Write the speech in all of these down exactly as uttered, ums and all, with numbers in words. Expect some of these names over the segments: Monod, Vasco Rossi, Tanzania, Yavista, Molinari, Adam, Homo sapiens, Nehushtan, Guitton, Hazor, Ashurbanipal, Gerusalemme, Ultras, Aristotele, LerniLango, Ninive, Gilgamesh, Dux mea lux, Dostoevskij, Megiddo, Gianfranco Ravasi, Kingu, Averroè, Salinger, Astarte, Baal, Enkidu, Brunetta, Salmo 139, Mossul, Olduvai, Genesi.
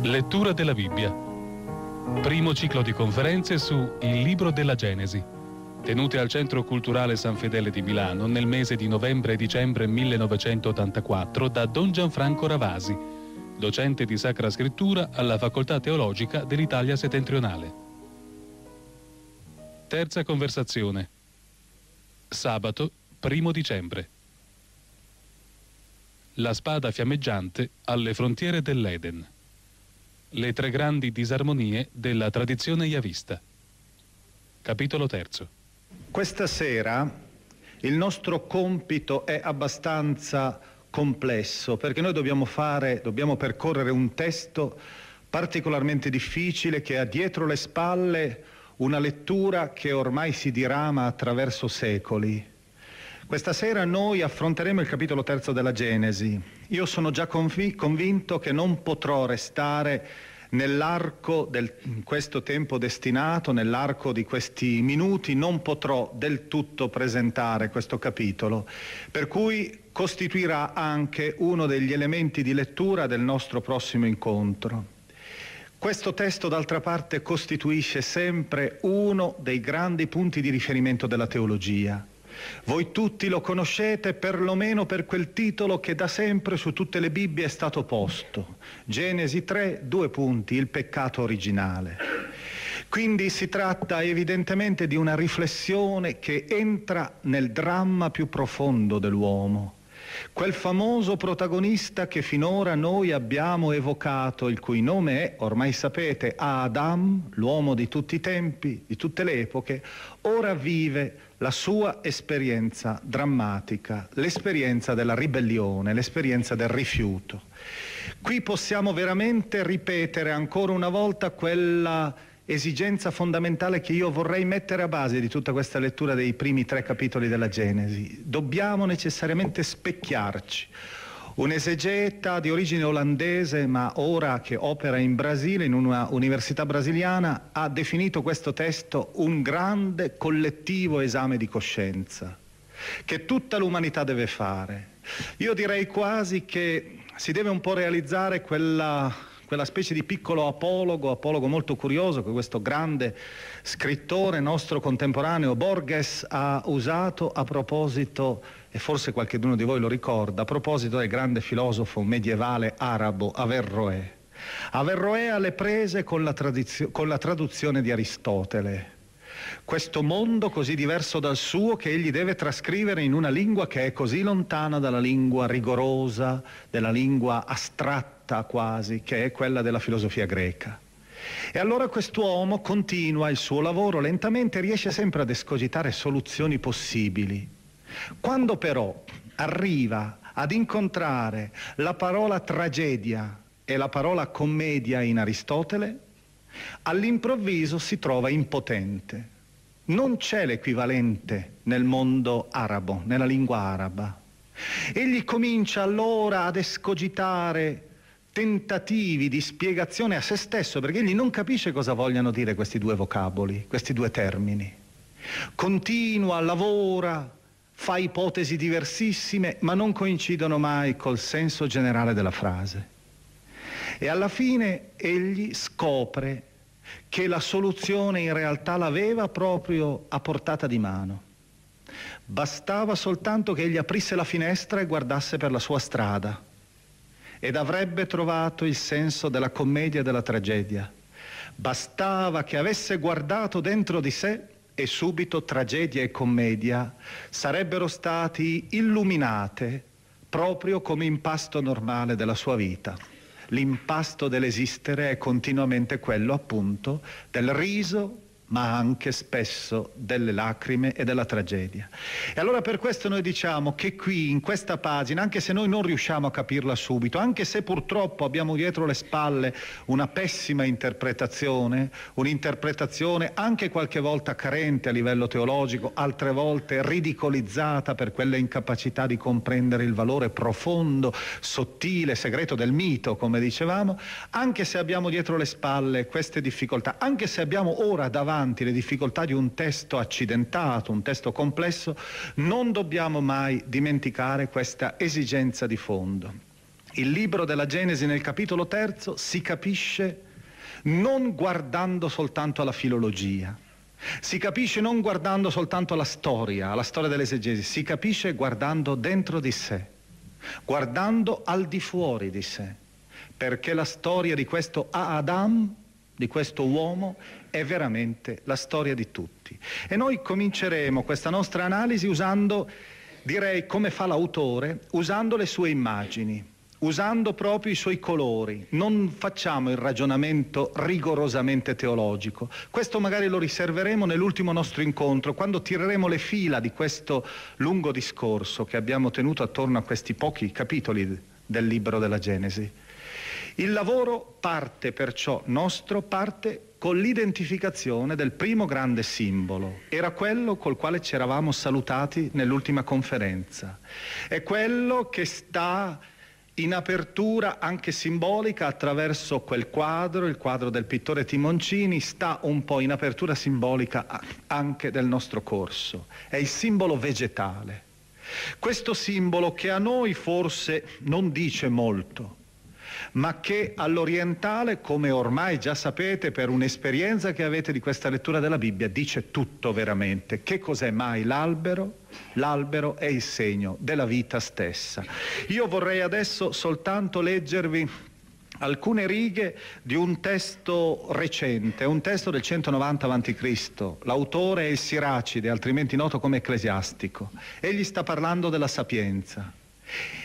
Lettura della Bibbia. Primo ciclo di conferenze su Il libro della Genesi, tenute al Centro Culturale San Fedele di Milano nel mese di novembre e dicembre millenovecentottantaquattro da Don Gianfranco Ravasi, docente di Sacra Scrittura alla Facoltà Teologica dell'Italia Settentrionale. Terza conversazione. Sabato, primo dicembre. La spada fiammeggiante alle frontiere dell'Eden. Le tre grandi disarmonie della tradizione yavista. Capitolo terzo. Questa sera il nostro compito è abbastanza complesso, perché noi dobbiamo fare, dobbiamo percorrere un testo particolarmente difficile che ha dietro le spalle una lettura che ormai si dirama attraverso secoli. Questa sera noi affronteremo il capitolo terzo della Genesi. Io sono già conv- convinto che non potrò restare nell'arco di questo tempo destinato, nell'arco di questi minuti, non potrò del tutto presentare questo capitolo, per cui costituirà anche uno degli elementi di lettura del nostro prossimo incontro. Questo testo, d'altra parte, costituisce sempre uno dei grandi punti di riferimento della teologia. Voi tutti lo conoscete perlomeno per quel titolo che da sempre su tutte le Bibbie è stato posto. Genesi tre, due punti, il peccato originale. Quindi si tratta evidentemente di una riflessione che entra nel dramma più profondo dell'uomo. Quel famoso protagonista che finora noi abbiamo evocato, il cui nome è, ormai sapete, Adam, l'uomo di tutti i tempi, di tutte le epoche, ora vive la sua esperienza drammatica, l'esperienza della ribellione, l'esperienza del rifiuto. Qui possiamo veramente ripetere ancora una volta quella esigenza fondamentale che io vorrei mettere a base di tutta questa lettura dei primi tre capitoli della Genesi. Dobbiamo necessariamente specchiarci. Un esegeta di origine olandese, ma ora che opera in Brasile, in una università brasiliana, ha definito questo testo un grande collettivo esame di coscienza che tutta l'umanità deve fare. Io direi quasi che si deve un po' realizzare quella, quella specie di piccolo apologo, apologo molto curioso, che questo grande scrittore nostro contemporaneo Borges ha usato a proposito, e forse qualcheduno di voi lo ricorda, a proposito del grande filosofo medievale arabo Averroè. Averroè alle prese con la, tradizio- con la traduzione di Aristotele. Questo mondo così diverso dal suo che egli deve trascrivere in una lingua che è così lontana dalla lingua rigorosa, della lingua astratta quasi, che è quella della filosofia greca. E allora quest'uomo continua il suo lavoro lentamente e riesce sempre ad escogitare soluzioni possibili. Quando però arriva ad incontrare la parola tragedia e la parola commedia in Aristotele, all'improvviso si trova impotente. Non c'è l'equivalente nel mondo arabo, nella lingua araba. Egli comincia allora ad escogitare tentativi di spiegazione a se stesso, perché egli non capisce cosa vogliano dire questi due vocaboli, questi due termini. Continua, lavora, fa ipotesi diversissime, ma non coincidono mai col senso generale della frase. E alla fine egli scopre che la soluzione in realtà l'aveva proprio a portata di mano. Bastava soltanto che egli aprisse la finestra e guardasse per la sua strada ed avrebbe trovato il senso della commedia e della tragedia. Bastava che avesse guardato dentro di sé e subito tragedia e commedia sarebbero stati illuminate proprio come impasto normale della sua vita. L'impasto dell'esistere è continuamente quello appunto del riso, ma anche spesso delle lacrime e della tragedia. E allora per questo noi diciamo che qui, in questa pagina, anche se noi non riusciamo a capirla subito, anche se purtroppo abbiamo dietro le spalle una pessima interpretazione, un'interpretazione anche qualche volta carente a livello teologico, altre volte ridicolizzata per quella incapacità di comprendere il valore profondo, sottile, segreto del mito, come dicevamo, anche se abbiamo dietro le spalle queste difficoltà, anche se abbiamo ora davanti le difficoltà di un testo accidentato, un testo complesso, non dobbiamo mai dimenticare questa esigenza di fondo. Il libro della Genesi nel capitolo terzo si capisce non guardando soltanto alla filologia, si capisce non guardando soltanto alla storia, alla storia dell'esegesi, si capisce guardando dentro di sé, guardando al di fuori di sé, perché la storia di questo Adam, di questo uomo, è veramente la storia di tutti. E noi cominceremo questa nostra analisi usando, direi come fa l'autore, usando le sue immagini, usando proprio i suoi colori. Non facciamo il ragionamento rigorosamente teologico. Questo magari lo riserveremo nell'ultimo nostro incontro, quando tireremo le fila di questo lungo discorso che abbiamo tenuto attorno a questi pochi capitoli del libro della Genesi. Il lavoro parte perciò nostro, parte con l'identificazione del primo grande simbolo. Era quello col quale ci eravamo salutati nell'ultima conferenza. È quello che sta in apertura anche simbolica attraverso quel quadro, il quadro del pittore Timoncini, sta un po' in apertura simbolica anche del nostro corso. È il simbolo vegetale. Questo simbolo che a noi forse non dice molto, ma che all'orientale, come ormai già sapete per un'esperienza che avete di questa lettura della Bibbia, dice tutto veramente. Che cos'è mai l'albero? L'albero è il segno della vita stessa. Io vorrei adesso soltanto leggervi alcune righe di un testo recente, un testo del centonovanta avanti Cristo L'autore è il Siracide, altrimenti noto come Ecclesiastico. Egli sta parlando della sapienza.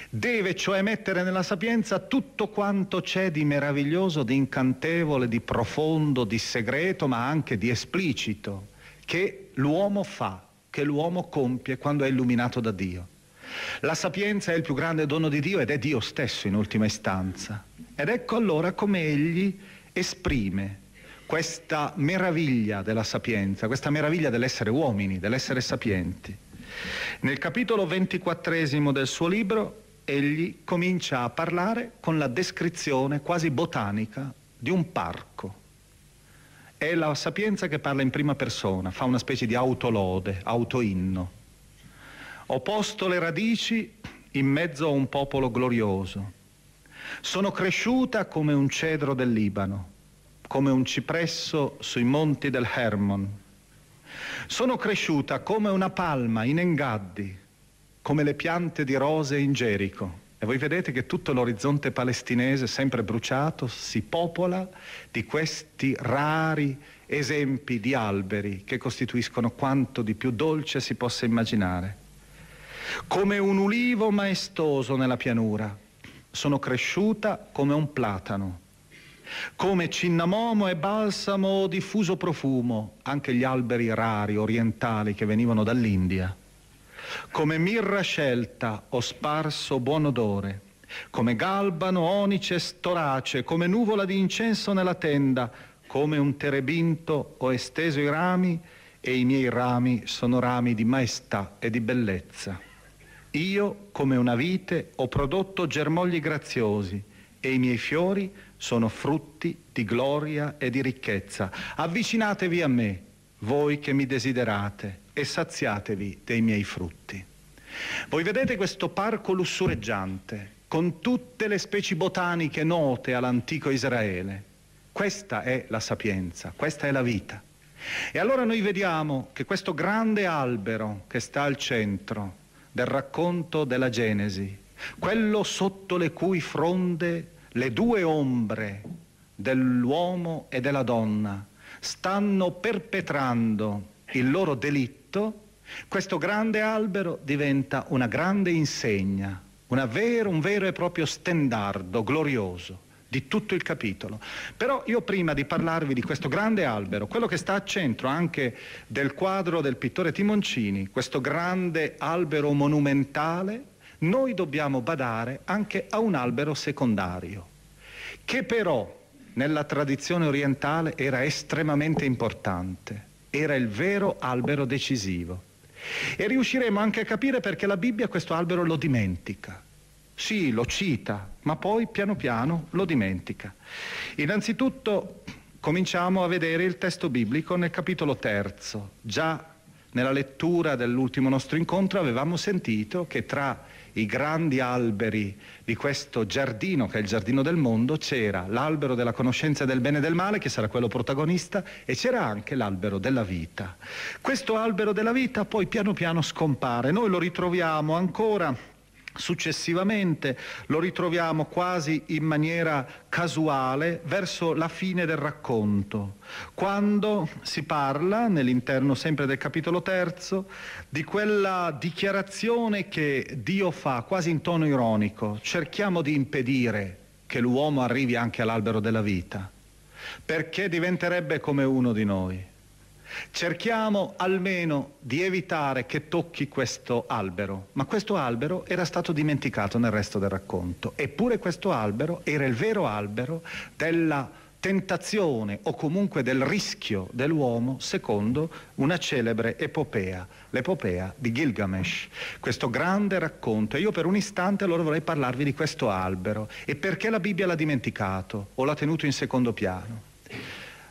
Deve cioè mettere nella sapienza tutto quanto c'è di meraviglioso, di incantevole, di profondo, di segreto, ma anche di esplicito, che l'uomo fa, che l'uomo compie quando è illuminato da Dio. La sapienza è il più grande dono di Dio ed è Dio stesso in ultima istanza. Ed ecco allora come egli esprime questa meraviglia della sapienza, questa meraviglia dell'essere uomini, dell'essere sapienti. Nel capitolo ventiquattresimo del suo libro egli comincia a parlare con la descrizione quasi botanica di un parco. È la sapienza che parla in prima persona, fa una specie di autolode, autoinno. Ho posto le radici in mezzo a un popolo glorioso. Sono cresciuta come un cedro del Libano, come un cipresso sui monti del Hermon. Sono cresciuta come una palma in Engaddi, come le piante di rose in Gerico. E voi vedete che tutto l'orizzonte palestinese, sempre bruciato, si popola di questi rari esempi di alberi che costituiscono quanto di più dolce si possa immaginare. Come un ulivo maestoso nella pianura, sono cresciuta come un platano, come cinnamomo e balsamo o diffuso profumo, anche gli alberi rari orientali che venivano dall'India. Come mirra scelta ho sparso buon odore, come galbano, onice, storace, come nuvola di incenso nella tenda, come un terebinto ho esteso i rami e i miei rami sono rami di maestà e di bellezza. Io, come una vite, ho prodotto germogli graziosi e i miei fiori sono frutti di gloria e di ricchezza. Avvicinatevi a me, voi che mi desiderate, e saziatevi dei miei frutti. Voi vedete questo parco lussureggiante, con tutte le specie botaniche note all'antico Israele. Questa è la sapienza, questa è la vita. E allora noi vediamo che questo grande albero che sta al centro del racconto della Genesi, quello sotto le cui fronde le due ombre dell'uomo e della donna stanno perpetrando il loro delitto, questo grande albero diventa una grande insegna, una vero, un vero e proprio stendardo glorioso di tutto il capitolo. Però io, prima di parlarvi di questo grande albero, quello che sta al centro anche del quadro del pittore Timoncini, questo grande albero monumentale, noi dobbiamo badare anche a un albero secondario, che però nella tradizione orientale era estremamente importante, era il vero albero decisivo. E riusciremo anche a capire perché la Bibbia questo albero lo dimentica. Sì, lo cita, ma poi piano piano lo dimentica. Innanzitutto cominciamo a vedere il testo biblico nel capitolo terzo. Già nella lettura dell'ultimo nostro incontro avevamo sentito che tra i grandi alberi di questo giardino, che è il giardino del mondo, c'era l'albero della conoscenza del bene e del male, che sarà quello protagonista, e c'era anche l'albero della vita. Questo albero della vita poi piano piano scompare. Noi lo ritroviamo ancora successivamente, lo ritroviamo quasi in maniera casuale verso la fine del racconto, quando si parla, nell'interno sempre del capitolo terzo, di quella dichiarazione che Dio fa quasi in tono ironico: cerchiamo di impedire che l'uomo arrivi anche all'albero della vita, perché diventerebbe come uno di noi. Cerchiamo almeno di evitare che tocchi questo albero, ma questo albero era stato dimenticato nel resto del racconto. Eppure questo albero era il vero albero della tentazione, o comunque del rischio dell'uomo, secondo una celebre epopea, l'epopea di Gilgamesh, questo grande racconto. E io per un istante allora vorrei parlarvi di questo albero e perché la Bibbia l'ha dimenticato o l'ha tenuto in secondo piano.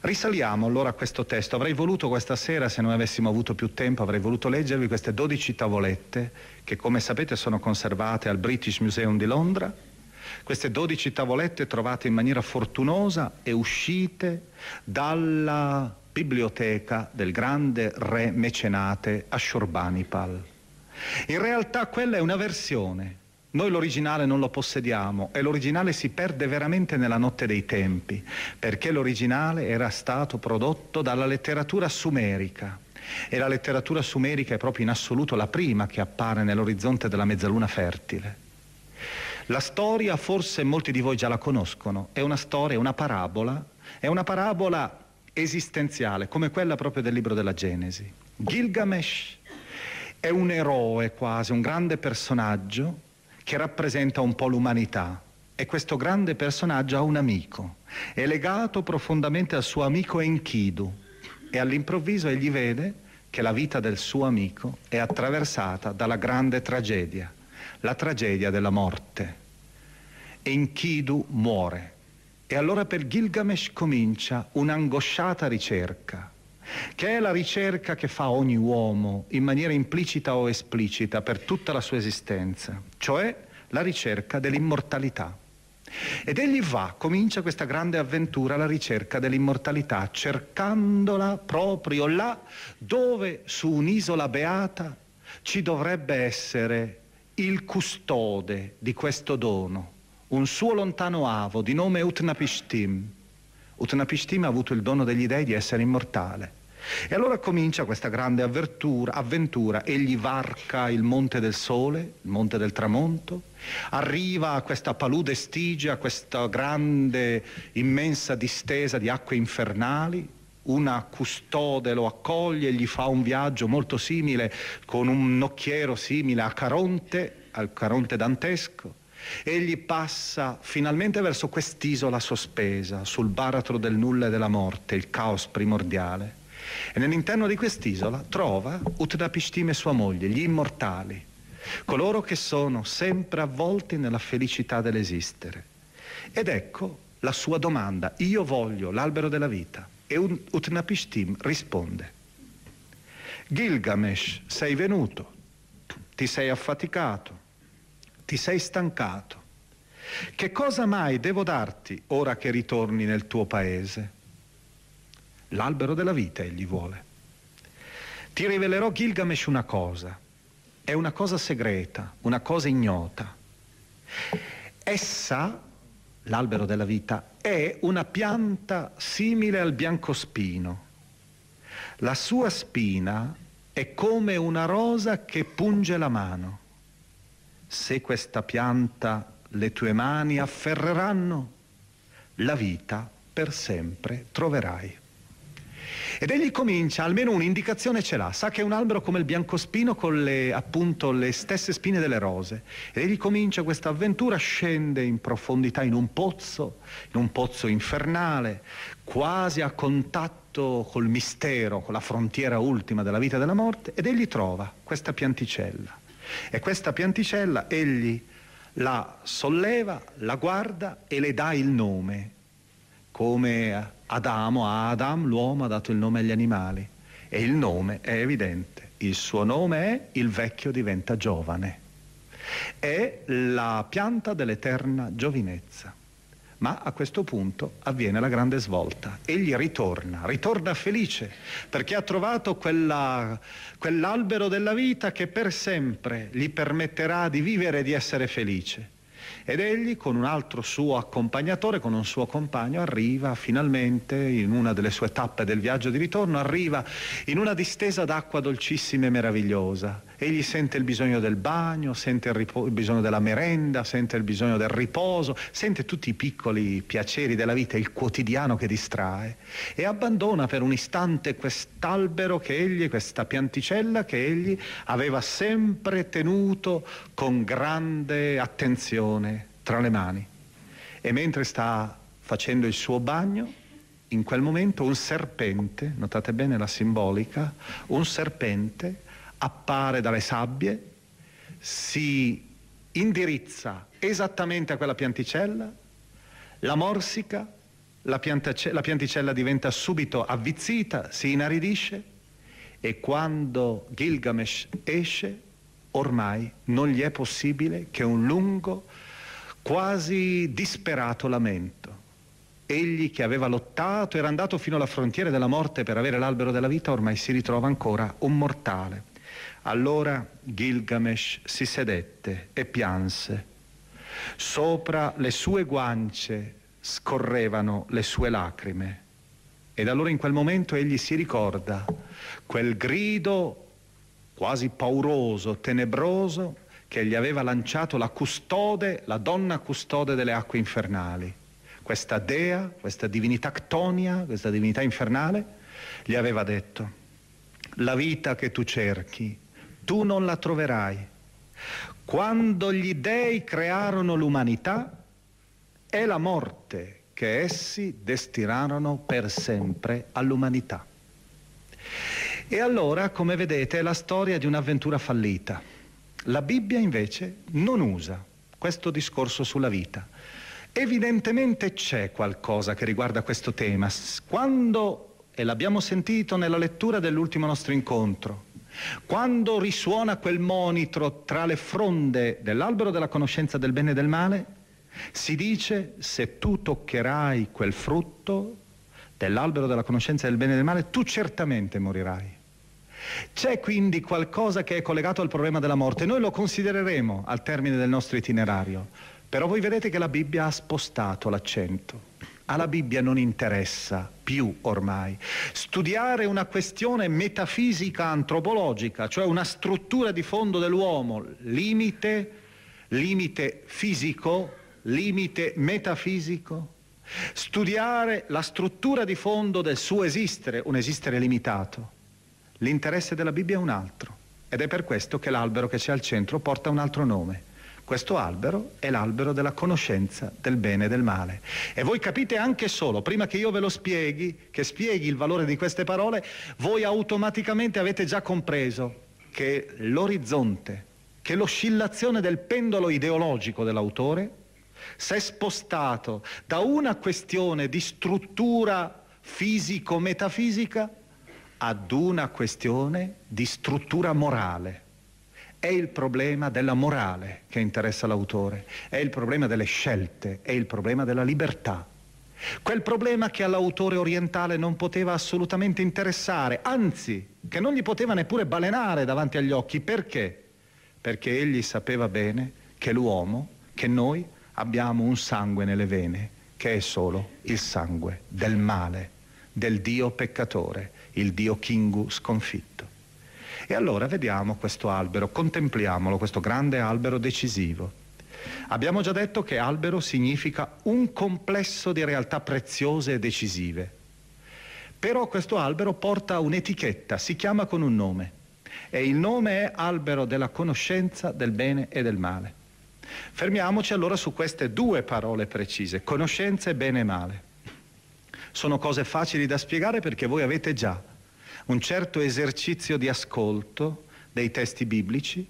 Risaliamo allora a questo testo. Avrei voluto questa sera, se non avessimo avuto più tempo, avrei voluto leggervi queste dodici tavolette che, come sapete, sono conservate al British Museum di Londra. Queste dodici tavolette trovate in maniera fortunosa e uscite dalla biblioteca del grande re mecenate Ashurbanipal. In realtà quella è una versione. Noi l'originale non lo possediamo e l'originale si perde veramente nella notte dei tempi, perché l'originale era stato prodotto dalla letteratura sumerica, e la letteratura sumerica è proprio in assoluto la prima che appare nell'orizzonte della mezzaluna fertile. La storia, forse molti di voi già la conoscono, è una storia, una parabola, è una parabola esistenziale, come quella proprio del libro della Genesi. Gilgamesh è un eroe quasi, un grande personaggio che rappresenta un po' l'umanità, e questo grande personaggio ha un amico, è legato profondamente al suo amico Enkidu, e all'improvviso egli vede che la vita del suo amico è attraversata dalla grande tragedia, la tragedia della morte. Enkidu muore, e allora per Gilgamesh comincia un'angosciata ricerca, che è la ricerca che fa ogni uomo in maniera implicita o esplicita per tutta la sua esistenza, cioè la ricerca dell'immortalità. Ed egli va, comincia questa grande avventura alla ricerca dell'immortalità, cercandola proprio là dove, su un'isola beata, ci dovrebbe essere il custode di questo dono, un suo lontano avo di nome Utnapishtim. Utnapishtim ha avuto il dono degli dei di essere immortale. E allora comincia questa grande avventura, avventura, egli varca il monte del sole, il monte del tramonto, arriva a questa palude stigia, questa grande immensa distesa di acque infernali, una custode lo accoglie, gli fa un viaggio molto simile, con un nocchiero simile a Caronte, al Caronte dantesco. Egli passa finalmente verso quest'isola sospesa, sul baratro del nulla e della morte, il caos primordiale. E nell'interno di quest'isola trova Utnapishtim e sua moglie, gli immortali, coloro che sono sempre avvolti nella felicità dell'esistere. Ed ecco la sua domanda: io voglio l'albero della vita. E Utnapishtim risponde: Gilgamesh, sei venuto, ti sei affaticato, ti sei stancato, Che cosa mai devo darti ora che ritorni nel tuo paese? L'albero della vita egli vuole. Ti rivelerò, Gilgamesh, una cosa. È una cosa segreta, una cosa ignota. Essa, l'albero della vita, è una pianta simile al biancospino. La sua spina è come una rosa che punge la mano. Se questa pianta le tue mani afferreranno, la vita per sempre troverai. Ed egli comincia, almeno un'indicazione ce l'ha, sa che è un albero come il biancospino con le, appunto, le stesse spine delle rose. Ed egli comincia questa avventura, scende in profondità in un pozzo, in un pozzo infernale, quasi a contatto col mistero, con la frontiera ultima della vita e della morte, ed egli trova questa pianticella. E questa pianticella egli la solleva, la guarda e le dà il nome, come Adamo, a Adam l'uomo ha dato il nome agli animali, e il nome è evidente, il suo nome è il vecchio diventa giovane, è la pianta dell'eterna giovinezza. Ma a questo punto avviene la grande svolta, egli ritorna, ritorna felice, perché ha trovato quella, quell'albero della vita che per sempre gli permetterà di vivere e di essere felice. Ed egli con un altro suo accompagnatore, con un suo compagno, arriva finalmente in una delle sue tappe del viaggio di ritorno, arriva in una distesa d'acqua dolcissima e meravigliosa. Egli sente il bisogno del bagno, sente il, ripo- il bisogno della merenda, sente il bisogno del riposo, sente tutti i piccoli piaceri della vita, il quotidiano che distrae, e abbandona per un istante quest'albero che egli, questa pianticella che egli aveva sempre tenuto con grande attenzione tra le mani. E mentre sta facendo il suo bagno, in quel momento un serpente, notate bene la simbolica, un serpente appare dalle sabbie, si indirizza esattamente a quella pianticella, la morsica, la, piantace- la pianticella diventa subito avvizzita, si inaridisce, e quando Gilgamesh esce ormai non gli è possibile che un lungo, quasi disperato lamento. Egli che aveva lottato, era andato fino alla frontiera della morte per avere l'albero della vita, ormai si ritrova ancora un mortale. Allora Gilgamesh si sedette e pianse. Sopra le sue guance scorrevano le sue lacrime. Ed allora in quel momento egli si ricorda quel grido quasi pauroso, tenebroso, che gli aveva lanciato la custode, la donna custode delle acque infernali. Questa dea, questa divinità ctonia, questa divinità infernale, gli aveva detto: la vita che tu cerchi, tu non la troverai. Quando gli dei crearono l'umanità, è la morte che essi destinarono per sempre all'umanità. E allora, come vedete, è la storia di un'avventura fallita. La Bibbia invece non usa questo discorso sulla vita. Evidentemente c'è qualcosa che riguarda questo tema. Quando, e l'abbiamo sentito nella lettura dell'ultimo nostro incontro, quando risuona quel monitro tra le fronde dell'albero della conoscenza del bene e del male, si dice: se tu toccherai quel frutto dell'albero della conoscenza del bene e del male, tu certamente morirai. C'è quindi qualcosa che è collegato al problema della morte. Noi lo considereremo al termine del nostro itinerario, però voi vedete che la Bibbia ha spostato l'accento. Alla Bibbia non interessa più ormai studiare una questione metafisica antropologica, cioè una struttura di fondo dell'uomo, limite, limite fisico, limite metafisico, studiare la struttura di fondo del suo esistere, un esistere limitato. L'interesse della Bibbia è un altro, ed è per questo che l'albero che c'è al centro porta un altro nome. Questo albero è l'albero della conoscenza del bene e del male. E voi capite anche solo, prima che io ve lo spieghi, che spieghi il valore di queste parole, voi automaticamente avete già compreso che l'orizzonte, che l'oscillazione del pendolo ideologico dell'autore si è spostato da una questione di struttura fisico-metafisica ad una questione di struttura morale. È il problema della morale che interessa l'autore, è il problema delle scelte, è il problema della libertà. Quel problema che all'autore orientale non poteva assolutamente interessare, anzi, che non gli poteva neppure balenare davanti agli occhi. Perché? Perché egli sapeva bene che l'uomo, che noi, abbiamo un sangue nelle vene, che è solo il sangue del male, del Dio peccatore, il Dio Kingu sconfitto. E allora vediamo questo albero, contempliamolo, questo grande albero decisivo. Abbiamo già detto che albero significa un complesso di realtà preziose e decisive. Però questo albero porta un'etichetta, si chiama con un nome. E il nome è albero della conoscenza del bene e del male. Fermiamoci allora su queste due parole precise, conoscenza e bene e male. Sono cose facili da spiegare perché voi avete già un certo esercizio di ascolto dei testi biblici.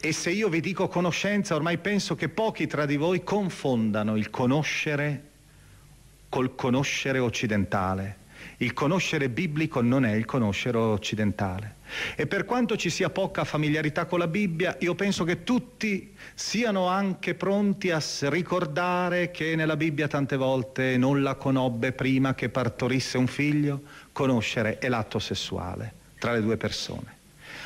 E se io vi dico conoscenza, ormai penso che pochi tra di voi confondano il conoscere col conoscere occidentale. Il conoscere biblico non è il conoscere occidentale. E per quanto ci sia poca familiarità con la Bibbia, io penso che tutti siano anche pronti a ricordare che nella Bibbia tante volte non la conobbe prima che partorisse un figlio. Conoscere è l'atto sessuale tra le due persone.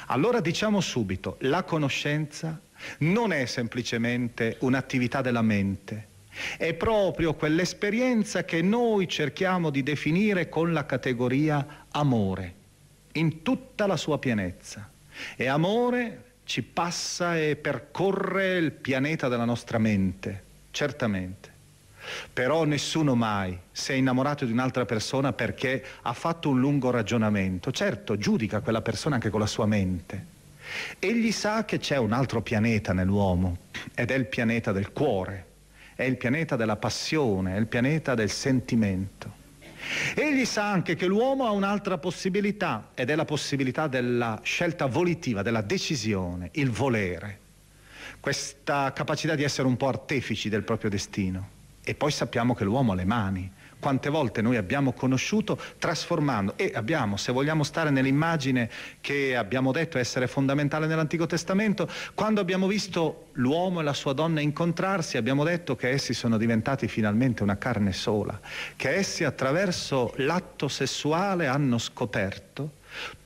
Allora diciamo subito, la conoscenza non è semplicemente un'attività della mente, è proprio quell'esperienza che noi cerchiamo di definire con la categoria amore, in tutta la sua pienezza. E amore ci passa e percorre il pianeta della nostra mente, certamente. Però nessuno mai si è innamorato di un'altra persona perché ha fatto un lungo ragionamento. Certo, giudica quella persona anche con la sua mente. Egli sa che c'è un altro pianeta nell'uomo, ed è il pianeta del cuore, è il pianeta della passione, è il pianeta del sentimento. Egli sa anche che l'uomo ha un'altra possibilità, ed è la possibilità della scelta volitiva, della decisione, il volere. Questa capacità di essere un po' artefici del proprio destino. E poi sappiamo che l'uomo ha le mani. Quante volte noi abbiamo conosciuto trasformando, e abbiamo, se vogliamo stare nell'immagine che abbiamo detto essere fondamentale nell'Antico Testamento, quando abbiamo visto l'uomo e la sua donna incontrarsi, abbiamo detto che essi sono diventati finalmente una carne sola, che essi attraverso l'atto sessuale hanno scoperto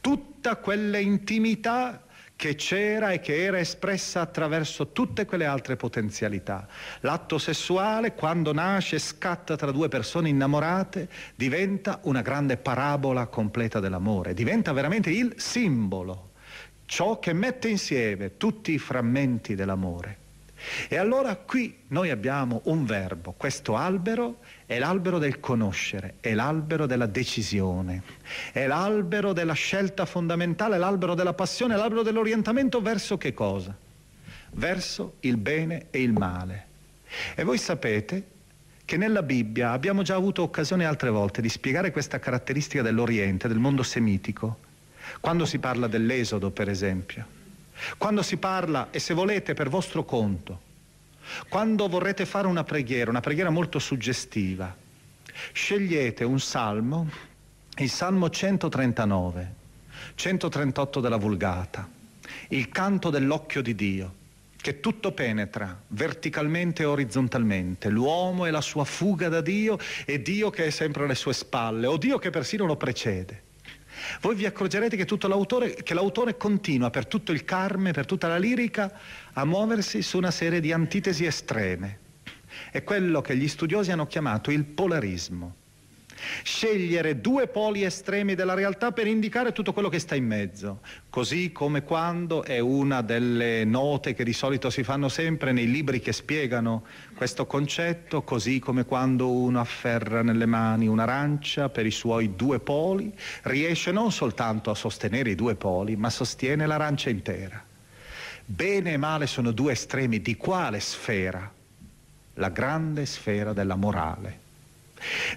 tutta quell'intimità che c'era e che era espressa attraverso tutte quelle altre potenzialità. L'atto sessuale, quando nasce, scatta tra due persone innamorate, diventa una grande parabola completa dell'amore, diventa veramente il simbolo, ciò che mette insieme tutti i frammenti dell'amore. E allora qui noi abbiamo un verbo, questo albero è l'albero del conoscere, è l'albero della decisione, è l'albero della scelta fondamentale, è l'albero della passione, è l'albero dell'orientamento verso che cosa? Verso il bene e il male. E voi sapete che nella Bibbia abbiamo già avuto occasione altre volte di spiegare questa caratteristica dell'Oriente, del mondo semitico, quando si parla dell'Esodo, per esempio, quando si parla, e se volete per vostro conto, quando vorrete fare una preghiera, una preghiera molto suggestiva, scegliete un salmo, il Salmo centotrentanove, centotrentotto della Vulgata, il canto dell'occhio di Dio, che tutto penetra verticalmente e orizzontalmente, l'uomo e la sua fuga da Dio e Dio che è sempre alle sue spalle, o Dio che persino lo precede. Voi vi accorgerete che, tutto l'autore, che l'autore continua per tutto il Carme, per tutta la lirica, a muoversi su una serie di antitesi estreme. È quello che gli studiosi hanno chiamato il polarismo. Scegliere due poli estremi della realtà per indicare tutto quello che sta in mezzo, così come quando è una delle note che di solito si fanno sempre nei libri che spiegano questo concetto, così come quando uno afferra nelle mani un'arancia per i suoi due poli, riesce non soltanto a sostenere i due poli, ma sostiene l'arancia intera. Bene e male sono due estremi di quale sfera? La grande sfera della morale.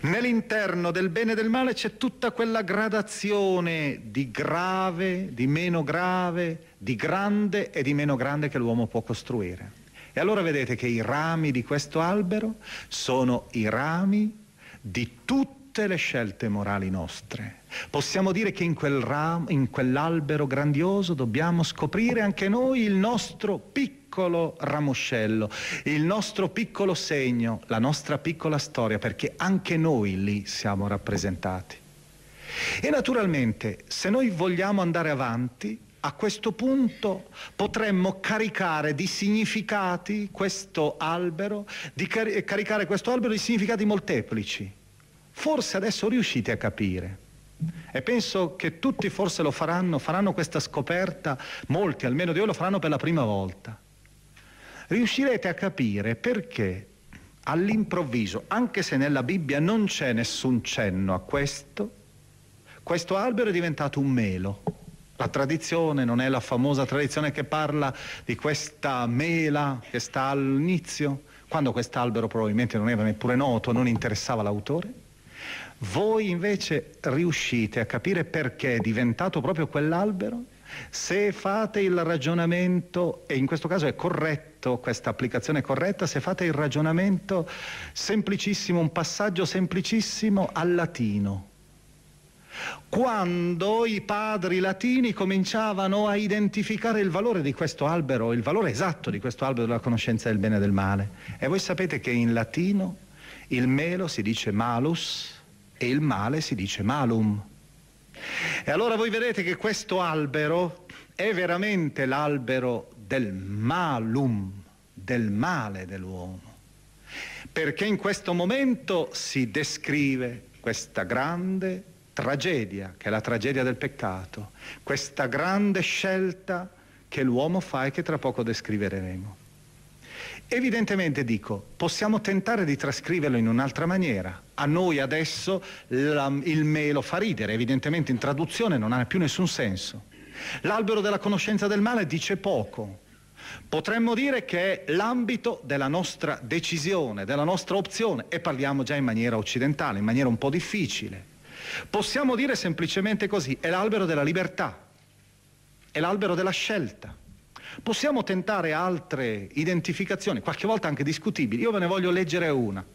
Nell'interno del bene e del male c'è tutta quella gradazione di grave, di meno grave, di grande e di meno grande che l'uomo può costruire. E allora vedete che i rami di questo albero sono i rami di tutte tutte le scelte morali nostre. Possiamo dire che in quel ramo, in quell'albero grandioso dobbiamo scoprire anche noi il nostro piccolo ramoscello, il nostro piccolo segno, la nostra piccola storia, perché anche noi lì siamo rappresentati. E naturalmente, se noi vogliamo andare avanti, a questo punto potremmo caricare di significati questo albero, di car- caricare questo albero di significati molteplici. Forse adesso riuscite a capire. E penso che tutti forse lo faranno, faranno questa scoperta, molti almeno di voi lo faranno per la prima volta. Riuscirete a capire perché all'improvviso, anche se nella Bibbia non c'è nessun cenno a questo, questo albero è diventato un melo. La tradizione non è la famosa tradizione che parla di questa mela che sta all'inizio, quando quest'albero probabilmente non era neppure noto, non interessava l'autore. Voi invece riuscite a capire perché è diventato proprio quell'albero? Se fate il ragionamento, e in questo caso è corretto, questa applicazione è corretta, se fate il ragionamento semplicissimo, un passaggio semplicissimo al latino. Quando i padri latini cominciavano a identificare il valore di questo albero, il valore esatto di questo albero della conoscenza del bene e del male. E voi sapete che in latino il melo si dice malus e il male si dice malum. E allora voi vedete che questo albero è veramente l'albero del malum, del male dell'uomo, perché in questo momento si descrive questa grande tragedia, che è la tragedia del peccato, questa grande scelta che l'uomo fa e che tra poco descriveremo. Evidentemente, dico, possiamo tentare di trascriverlo in un'altra maniera. A noi adesso la, il melo fa ridere, evidentemente in traduzione non ha più nessun senso. L'albero della conoscenza del male dice poco. Potremmo dire che è l'ambito della nostra decisione, della nostra opzione, e parliamo già in maniera occidentale, in maniera un po' difficile. Possiamo dire semplicemente così: è l'albero della libertà, è l'albero della scelta. Possiamo tentare altre identificazioni, qualche volta anche discutibili. Io ve ne voglio leggere una.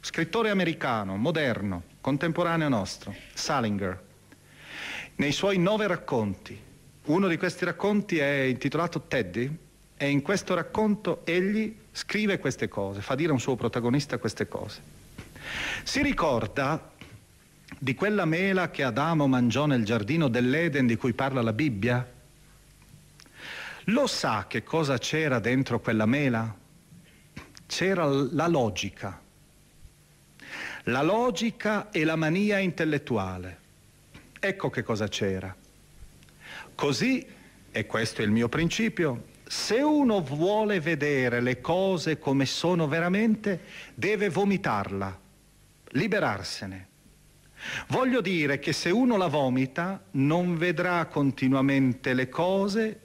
Scrittore americano, moderno, contemporaneo nostro, Salinger. Nei suoi nove racconti, uno di questi racconti è intitolato Teddy, e in questo racconto egli scrive queste cose, fa dire a un suo protagonista queste cose. Si ricorda di quella mela che Adamo mangiò nel giardino dell'Eden di cui parla la Bibbia? Lo sa che cosa c'era dentro quella mela? C'era la logica, la logica e la mania intellettuale. Ecco che cosa c'era. Così, e questo è il mio principio, se uno vuole vedere le cose come sono veramente, deve vomitarla, liberarsene. Voglio dire che se uno la vomita non vedrà continuamente le cose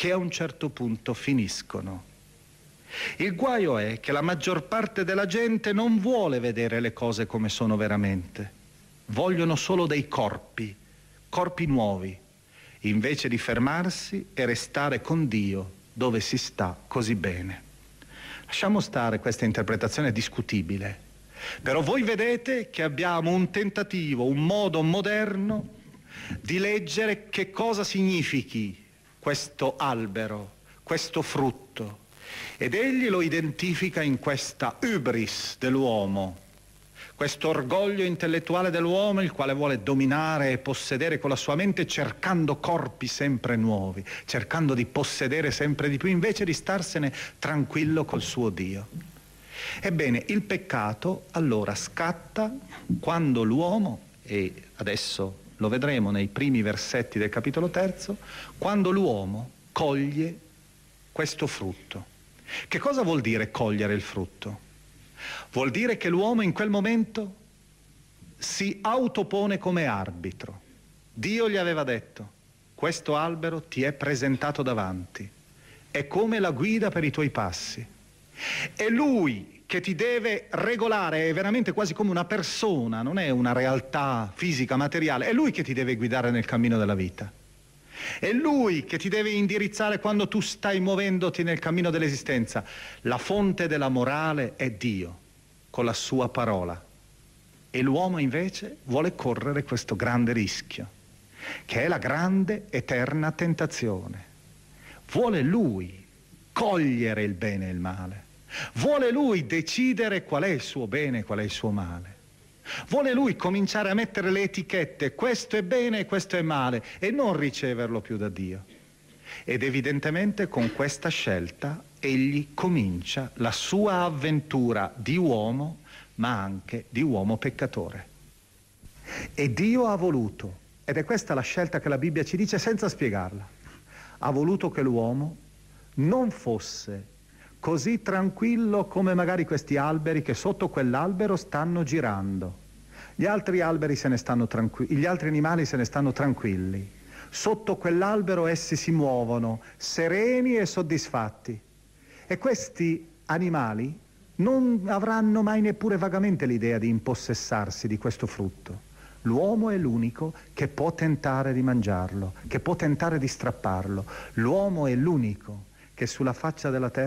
che a un certo punto finiscono. Il guaio è che la maggior parte della gente non vuole vedere le cose come sono veramente, vogliono solo dei corpi, corpi nuovi, invece di fermarsi e restare con Dio dove si sta così bene. Lasciamo stare questa interpretazione discutibile. Però voi vedete che abbiamo un tentativo, un modo moderno di leggere che cosa significhi questo albero, questo frutto. Ed egli lo identifica in questa hubris dell'uomo, questo orgoglio intellettuale dell'uomo, il quale vuole dominare e possedere con la sua mente, cercando corpi sempre nuovi, cercando di possedere sempre di più, invece di starsene tranquillo col suo Dio. Ebbene, il peccato allora scatta quando l'uomo, e adesso lo vedremo nei primi versetti del capitolo terzo, quando l'uomo coglie questo frutto. Che cosa vuol dire cogliere il frutto? Vuol dire che l'uomo in quel momento si autopone come arbitro. Dio gli aveva detto: questo albero ti è presentato davanti, è come la guida per i tuoi passi. È lui che ti deve regolare, è veramente quasi come una persona, non è una realtà fisica, materiale, è lui che ti deve guidare nel cammino della vita. È lui che ti deve indirizzare quando tu stai muovendoti nel cammino dell'esistenza. La fonte della morale è Dio, con la sua parola. E l'uomo invece vuole correre questo grande rischio, che è la grande eterna tentazione. Vuole lui cogliere il bene e il male. Vuole lui decidere qual è il suo bene e qual è il suo male. Vuole lui cominciare a mettere le etichette, questo è bene e questo è male, e non riceverlo più da Dio. Ed evidentemente con questa scelta egli comincia la sua avventura di uomo, ma anche di uomo peccatore. E Dio ha voluto, ed è questa la scelta che la Bibbia ci dice senza spiegarla, ha voluto che l'uomo non fosse così tranquillo come magari questi alberi che sotto quell'albero stanno girando. Gli altri alberi se ne stanno tranquilli, gli altri animali se ne stanno tranquilli. Sotto quell'albero essi si muovono, sereni e soddisfatti. E questi animali non avranno mai neppure vagamente l'idea di impossessarsi di questo frutto. L'uomo è l'unico che può tentare di mangiarlo, che può tentare di strapparlo. L'uomo è l'unico che sulla faccia della terra.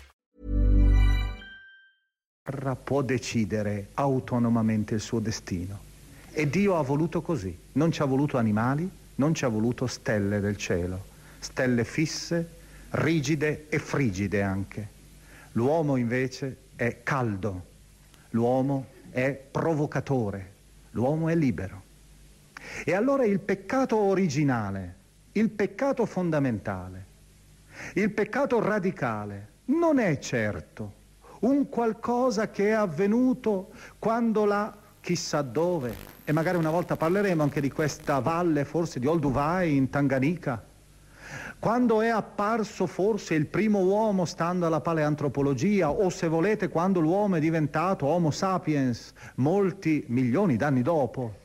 Può decidere autonomamente il suo destino, e Dio ha voluto così. Non ci ha voluto animali, non ci ha voluto stelle del cielo, stelle fisse, rigide e frigide anche. L'uomo invece è caldo, l'uomo è provocatore, l'uomo è libero. E allora il peccato originale, il peccato fondamentale, il peccato radicale non è certo un qualcosa che è avvenuto quando la chissà dove, e magari una volta parleremo anche di questa valle, forse di Olduvai in Tanzania, quando è apparso forse il primo uomo stando alla paleantropologia, o se volete quando l'uomo è diventato Homo sapiens molti milioni d'anni dopo.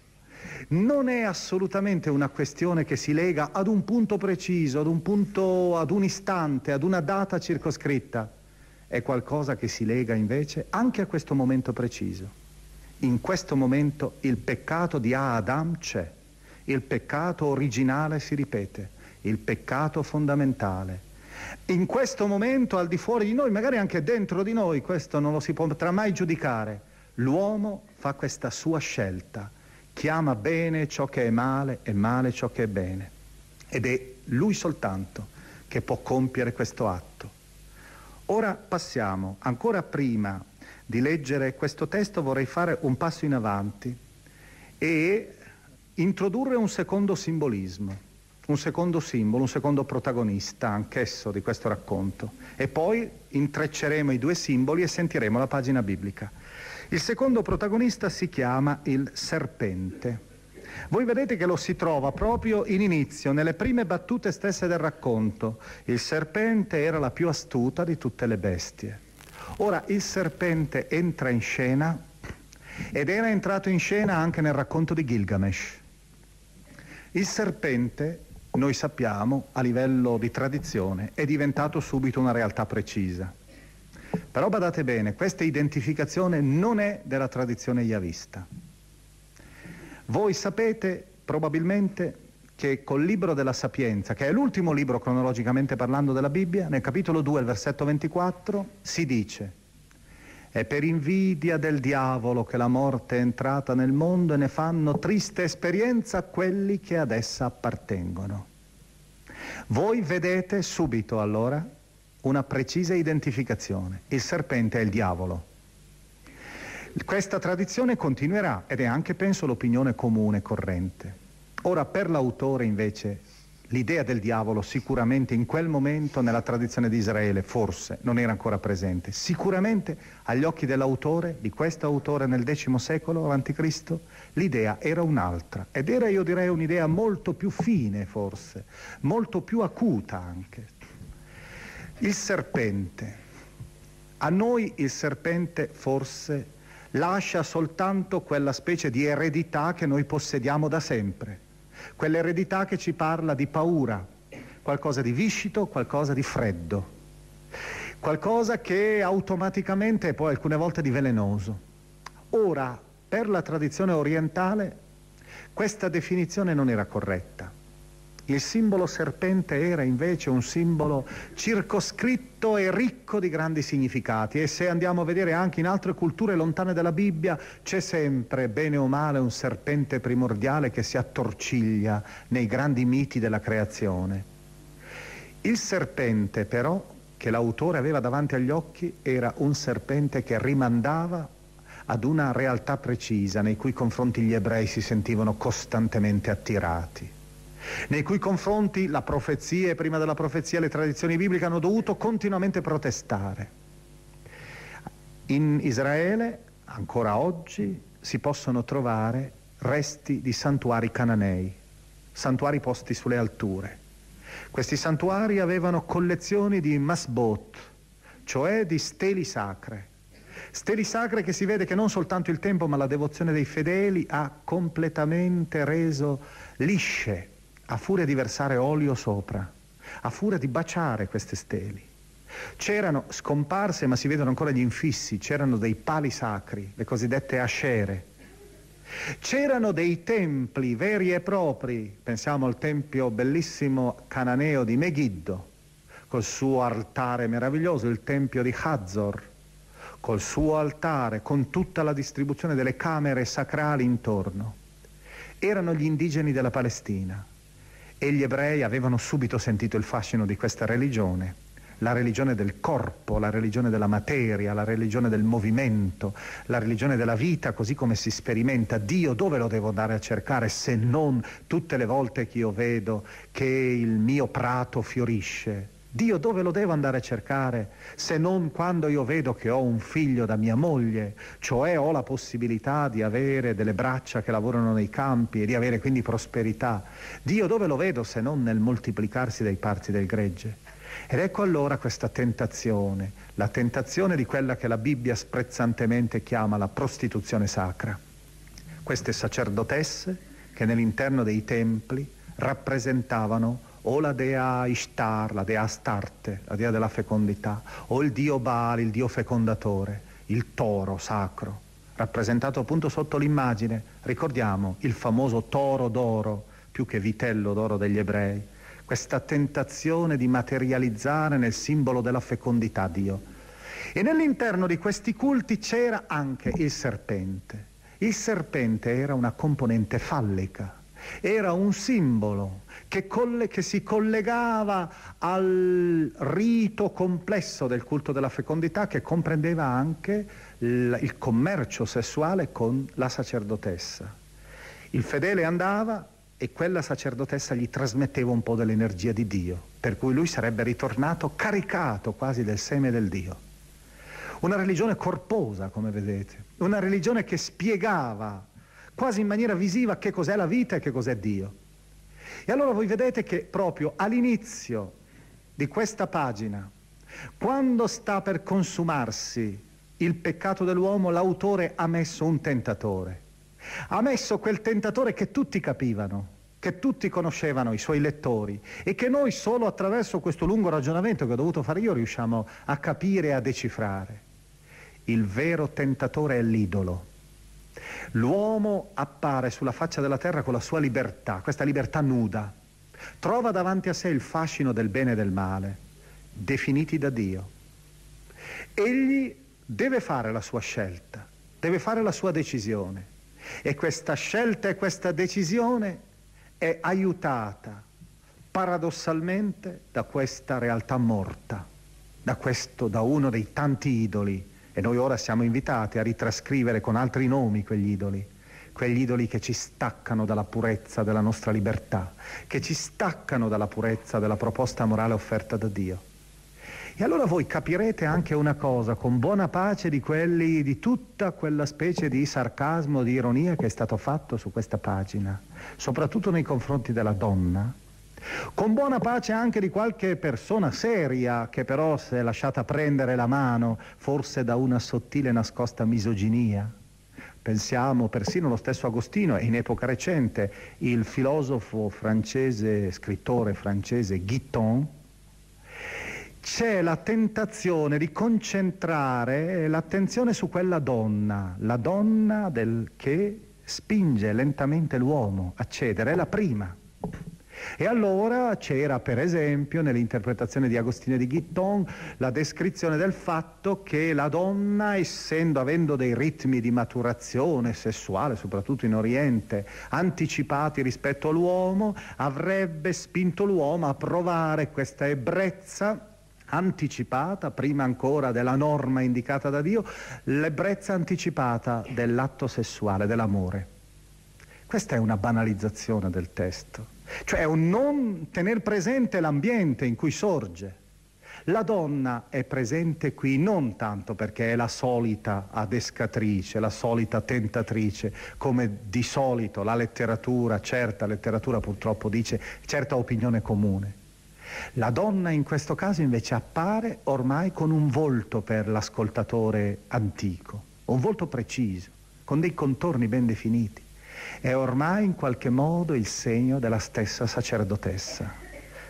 Non è assolutamente una questione che si lega ad un punto preciso, ad un punto, ad un istante, ad una data circoscritta. È qualcosa che si lega invece anche a questo momento preciso. In questo momento il peccato di Adam c'è, il peccato originale si ripete, il peccato fondamentale. In questo momento, al di fuori di noi, magari anche dentro di noi, questo non lo si potrà mai giudicare, l'uomo fa questa sua scelta, chiama bene ciò che è male e male ciò che è bene. Ed è lui soltanto che può compiere questo atto. Ora passiamo, ancora prima di leggere questo testo vorrei fare un passo in avanti e introdurre un secondo simbolismo, un secondo simbolo, un secondo protagonista anch'esso di questo racconto, e poi intrecceremo i due simboli e sentiremo la pagina biblica. Il secondo protagonista si chiama il serpente. Voi vedete che lo si trova proprio in inizio, nelle prime battute stesse del racconto. Il serpente era la più astuta di tutte le bestie. Ora il serpente entra in scena, ed era entrato in scena anche nel racconto di Gilgamesh. Il serpente, noi sappiamo, a livello di tradizione, è diventato subito una realtà precisa. Però badate bene, questa identificazione non è della tradizione yavista. Voi sapete probabilmente che col libro della Sapienza, che è l'ultimo libro cronologicamente parlando della Bibbia, nel capitolo due, al versetto ventiquattro, si dice: «È per invidia del diavolo che la morte è entrata nel mondo e ne fanno triste esperienza quelli che ad essa appartengono». Voi vedete subito allora una precisa identificazione. Il serpente è il diavolo. Questa tradizione continuerà ed è anche, penso, l'opinione comune corrente. Ora, per l'autore invece, l'idea del diavolo sicuramente in quel momento nella tradizione di Israele forse non era ancora presente. Sicuramente agli occhi dell'autore, di questo autore nel decimo secolo avanti Cristo, l'idea era un'altra ed era, io direi, un'idea molto più fine forse, molto più acuta anche. Il serpente. A noi il serpente forse lascia soltanto quella specie di eredità che noi possediamo da sempre. Quell'eredità che ci parla di paura, qualcosa di viscido, qualcosa di freddo, qualcosa che automaticamente è poi alcune volte di velenoso. Ora, per la tradizione orientale, questa definizione non era corretta. Il simbolo serpente era invece un simbolo circoscritto e ricco di grandi significati, e se andiamo a vedere anche in altre culture lontane dalla Bibbia c'è sempre, bene o male, un serpente primordiale che si attorciglia nei grandi miti della creazione. Il serpente però che l'autore aveva davanti agli occhi era un serpente che rimandava ad una realtà precisa nei cui confronti gli ebrei si sentivano costantemente attirati, nei cui confronti la profezia e prima della profezia le tradizioni bibliche hanno dovuto continuamente protestare. In Israele, ancora oggi, si possono trovare resti di santuari cananei, santuari posti sulle alture. Questi santuari avevano collezioni di masbot, cioè di steli sacre. Steli sacre che si vede che non soltanto il tempo ma la devozione dei fedeli ha completamente reso lisce, a furia di versare olio sopra, a furia di baciare queste steli. C'erano scomparse, ma si vedono ancora gli infissi, c'erano dei pali sacri, le cosiddette ascere. C'erano dei templi veri e propri, pensiamo al tempio bellissimo cananeo di Megiddo, col suo altare meraviglioso, il tempio di Hazor, col suo altare, con tutta la distribuzione delle camere sacrali intorno. Erano gli indigeni della Palestina, e gli ebrei avevano subito sentito il fascino di questa religione, la religione del corpo, la religione della materia, la religione del movimento, la religione della vita così come si sperimenta. Dio dove lo devo andare a cercare se non tutte le volte che io vedo che il mio prato fiorisce? Dio dove lo devo andare a cercare se non quando io vedo che ho un figlio da mia moglie, cioè ho la possibilità di avere delle braccia che lavorano nei campi e di avere quindi prosperità? Dio dove lo vedo se non nel moltiplicarsi dei parti del gregge? Ed ecco allora questa tentazione, la tentazione di quella che la Bibbia sprezzantemente chiama la prostituzione sacra. Queste sacerdotesse che nell'interno dei templi rappresentavano o la dea Ishtar, la dea Astarte, la dea della fecondità, o il dio Baal, il dio fecondatore, il toro sacro, rappresentato appunto sotto l'immagine, ricordiamo, il famoso toro d'oro, più che vitello d'oro degli ebrei, questa tentazione di materializzare nel simbolo della fecondità Dio. E nell'interno di questi culti c'era anche il serpente. Il serpente era una componente fallica, era un simbolo Che, colle, che si collegava al rito complesso del culto della fecondità, che comprendeva anche il, il commercio sessuale con la sacerdotessa. Il fedele andava e quella sacerdotessa gli trasmetteva un po' dell'energia di Dio, per cui lui sarebbe ritornato caricato quasi del seme del Dio. Una religione corposa, come vedete, una religione che spiegava quasi in maniera visiva che cos'è la vita e che cos'è Dio. E allora voi vedete che proprio all'inizio di questa pagina, quando sta per consumarsi il peccato dell'uomo, l'autore ha messo un tentatore. Ha messo quel tentatore che tutti capivano, che tutti conoscevano, i suoi lettori, e che noi solo attraverso questo lungo ragionamento che ho dovuto fare io riusciamo a capire e a decifrare. Il vero tentatore è l'idolo. L'uomo appare sulla faccia della terra con la sua libertà, questa libertà nuda, trova davanti a sé il fascino del bene e del male, definiti da Dio. Egli deve fare la sua scelta, deve fare la sua decisione, e questa scelta e questa decisione è aiutata paradossalmente da questa realtà morta, da questo, da uno dei tanti idoli E noi ora siamo invitati a ritrascrivere con altri nomi quegli idoli, quegli idoli che ci staccano dalla purezza della nostra libertà, che ci staccano dalla purezza della proposta morale offerta da Dio. E allora voi capirete anche una cosa, con buona pace di quelli, di tutta quella specie di sarcasmo, di ironia che è stato fatto su questa pagina, soprattutto nei confronti della donna, con buona pace anche di qualche persona seria che però si è lasciata prendere la mano forse da una sottile e nascosta misoginia. Pensiamo persino allo stesso Agostino, e in epoca recente il filosofo francese, scrittore francese Guitton. C'è la tentazione di concentrare l'attenzione su quella donna, la donna del che spinge lentamente l'uomo a cedere, è la prima. E allora c'era per esempio nell'interpretazione di Agostino e di Guitton la descrizione del fatto che la donna, essendo avendo dei ritmi di maturazione sessuale, soprattutto in Oriente, anticipati rispetto all'uomo, avrebbe spinto l'uomo a provare questa ebbrezza anticipata, prima ancora della norma indicata da Dio, l'ebbrezza anticipata dell'atto sessuale, dell'amore. Questa è una banalizzazione del testo. Cioè un non tener presente l'ambiente in cui sorge. La donna è presente qui non tanto perché è la solita adescatrice, la solita tentatrice, come di solito la letteratura, certa letteratura purtroppo dice, certa opinione comune. La donna in questo caso invece appare ormai con un volto per l'ascoltatore antico, un volto preciso, con dei contorni ben definiti. È ormai in qualche modo il segno della stessa sacerdotessa.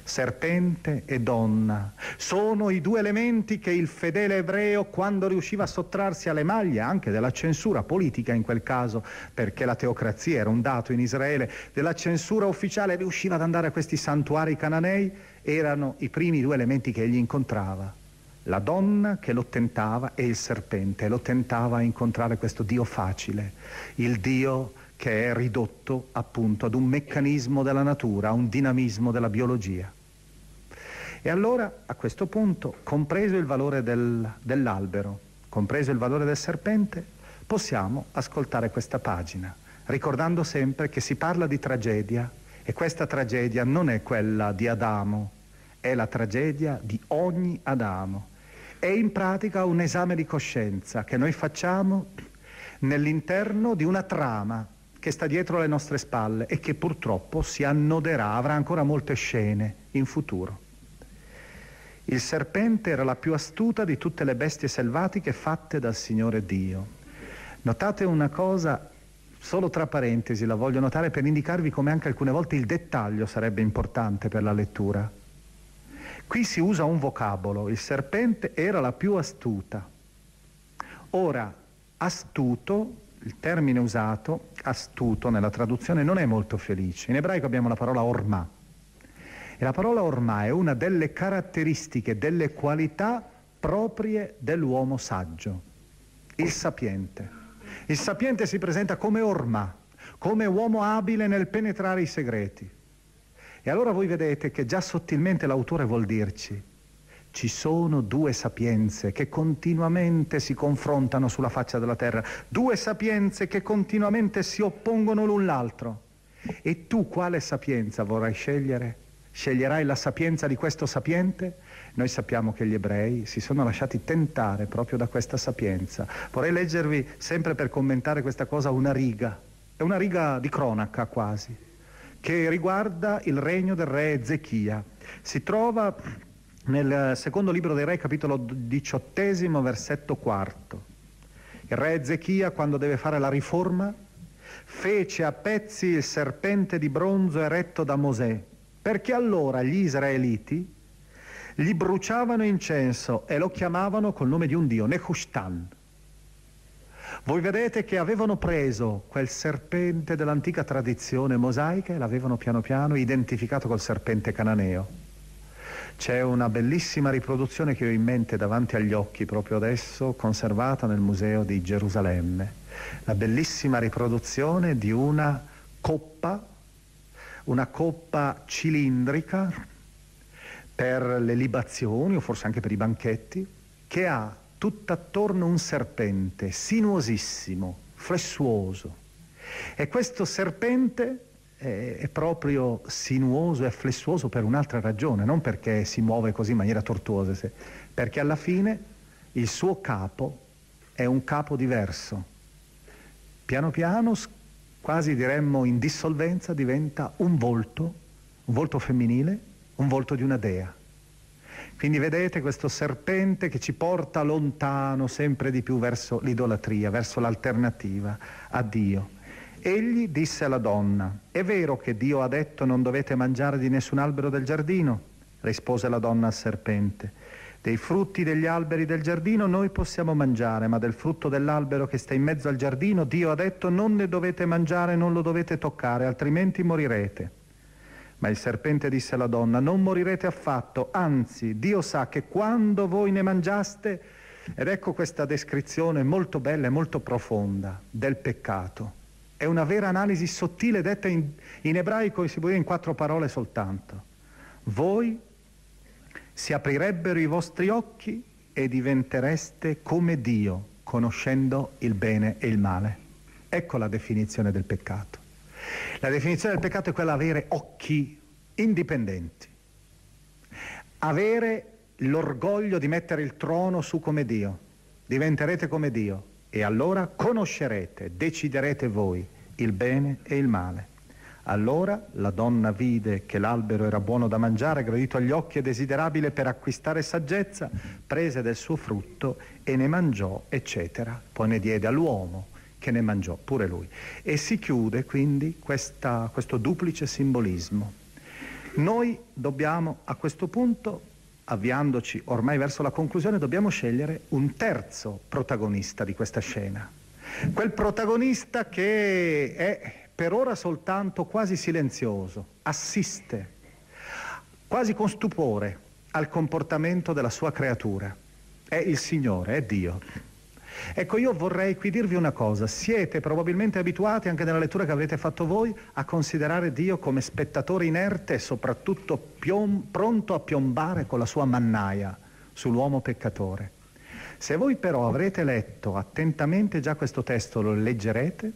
Serpente e donna sono i due elementi che il fedele ebreo, quando riusciva a sottrarsi alle maglie anche della censura politica, in quel caso perché la teocrazia era un dato in Israele, della censura ufficiale, riusciva ad andare a questi santuari cananei, erano i primi due elementi che egli incontrava, la donna che lo tentava e il serpente, lo tentava a incontrare questo Dio facile, il Dio che è ridotto appunto ad un meccanismo della natura, a un dinamismo della biologia. E allora a questo punto, compreso il valore del, dell'albero, compreso il valore del serpente, possiamo ascoltare questa pagina, ricordando sempre che si parla di tragedia, e questa tragedia non è quella di Adamo, è la tragedia di ogni Adamo. È in pratica un esame di coscienza che noi facciamo nell'interno di una trama che sta dietro le nostre spalle e che purtroppo si annoderà, avrà ancora molte scene in futuro. Il serpente era la più astuta di tutte le bestie selvatiche fatte dal Signore Dio. Notate una cosa, solo tra parentesi la voglio notare per indicarvi come anche alcune volte il dettaglio sarebbe importante per la lettura. Qui si usa un vocabolo, il serpente era la più astuta. Ora, astuto, il termine usato, astuto nella traduzione non è molto felice. In ebraico abbiamo la parola ormà. E la parola ormà è una delle caratteristiche, delle qualità proprie dell'uomo saggio, il sapiente. Il sapiente si presenta come ormà, come uomo abile nel penetrare i segreti. E allora voi vedete che già sottilmente l'autore vuol dirci: ci sono due sapienze che continuamente si confrontano sulla faccia della terra, due sapienze che continuamente si oppongono l'un l'altro. E tu quale sapienza vorrai scegliere? Sceglierai la sapienza di questo sapiente? Noi sappiamo che gli ebrei si sono lasciati tentare proprio da questa sapienza. Vorrei leggervi, sempre per commentare questa cosa, una riga. È una riga di cronaca quasi, che riguarda il regno del re Ezechia. Si trova nel secondo libro dei re, capitolo diciottesimo, versetto quarto. Il re Ezechia, quando deve fare la riforma, fece a pezzi il serpente di bronzo eretto da Mosè, perché allora gli israeliti gli bruciavano incenso e lo chiamavano col nome di un dio, Nehushtan. Voi vedete che avevano preso quel serpente dell'antica tradizione mosaica e l'avevano piano piano identificato col serpente cananeo. C'è una bellissima riproduzione che ho in mente davanti agli occhi proprio adesso, conservata nel Museo di Gerusalemme. La bellissima riproduzione di una coppa, una coppa cilindrica per le libazioni o forse anche per i banchetti, che ha tutt'attorno un serpente sinuosissimo, flessuoso. E questo serpente è proprio sinuoso e flessuoso per un'altra ragione, non perché si muove così in maniera tortuosa, perché alla fine il suo capo è un capo diverso. Piano piano, quasi diremmo in dissolvenza, diventa un volto, un volto femminile, un volto di una dea. Quindi vedete questo serpente che ci porta lontano sempre di più verso l'idolatria, verso l'alternativa a Dio. Egli disse alla donna: è vero che Dio ha detto non dovete mangiare di nessun albero del giardino? Rispose la donna al serpente: dei frutti degli alberi del giardino noi possiamo mangiare, ma del frutto dell'albero che sta in mezzo al giardino Dio ha detto non ne dovete mangiare, non lo dovete toccare, altrimenti morirete. Ma il serpente disse alla donna: non morirete affatto, anzi, Dio sa che quando voi ne mangiaste... Ed ecco questa descrizione molto bella e molto profonda del peccato. È una vera analisi sottile detta in, in ebraico, si può dire in quattro parole soltanto. Voi si aprirebbero i vostri occhi e diventereste come Dio, conoscendo il bene e il male. Ecco la definizione del peccato. La definizione del peccato è quella di avere occhi indipendenti, avere l'orgoglio di mettere il trono su come Dio. Diventerete come Dio e allora conoscerete, deciderete voi il bene e il male. Allora la donna vide che l'albero era buono da mangiare, gradito agli occhi e desiderabile per acquistare saggezza, prese del suo frutto e ne mangiò, eccetera. Poi ne diede all'uomo, che ne mangiò pure lui. E si chiude quindi questa, questo duplice simbolismo. Noi dobbiamo a questo punto, avviandoci ormai verso la conclusione, dobbiamo scegliere un terzo protagonista di questa scena. Quel protagonista che è per ora soltanto quasi silenzioso, assiste quasi con stupore al comportamento della sua creatura. È il Signore, è Dio. Ecco, io vorrei qui dirvi una cosa: siete probabilmente abituati, anche nella lettura che avrete fatto voi, a considerare Dio come spettatore inerte e soprattutto piom- pronto a piombare con la sua mannaia sull'uomo peccatore. Se voi però avrete letto attentamente già questo testo, lo leggerete,